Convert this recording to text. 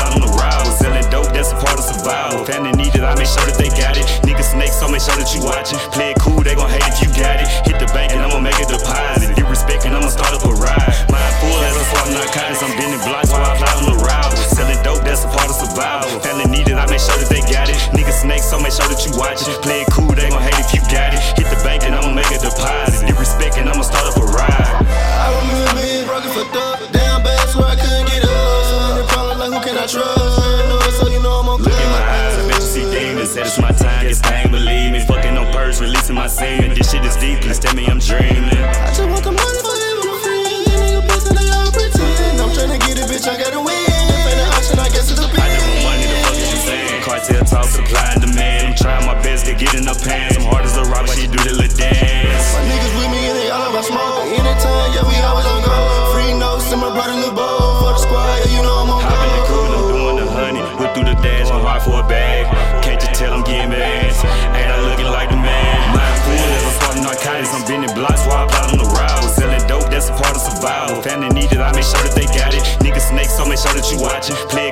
out on the road. Selling dope, that's a part of survival. Family needed, I make sure that they got it. Niggas snakes, so make sure that you watchin'. Play it cool, they gon' hate if you got it. Hit the bank and I'ma make a deposit. Get respect and I'ma start up a ride. Mindful as I swap narcotics, I'm bending blocks while I fly on the road. Selling dope, that's a part of survival. Family needed, I make sure that they got it. Niggas snakes, so make sure that you watch it. Play it cool, they gon' hate if you got it. Hit the bank and I'ma make a deposit. Get respect and I'ma start up a ride. I remember being broken for dope, down bad, so I couldn't get up. Who can I trust? So you know I'm okay. Look in my eyes, I bet you see demons. That is my time, guess they ain't believe me. Fucking on purse, releasing my semen. This shit is deepest, tell me I'm dreaming. I just want the money for him and my friends. These niggas bustin', they all pretend. I'm tryna get it, bitch, I gotta win. If ain't an option, I guess it's a bitch. I just want money, the fuck is you saying? Cartel talk, supply and demand. I'm trying my best to get in the pants. I'm hard as a rock, but she do the little dance. My niggas with me and they all about smoke. Anytime, yeah, we always on go. Free notes in my brother new bowl. For the squad, yeah, you know I'm on go. Through the dash, I'm hard for a bag. Can't you tell I'm getting mad? Ain't I looking like the man? Mindful as I'm starting narcotics, I'm bending blocks while I'm out on the road. Selling dope, that's a part of survival. Family needed, I make sure that they got it. Niggas snakes, so make sure that you watch it. Play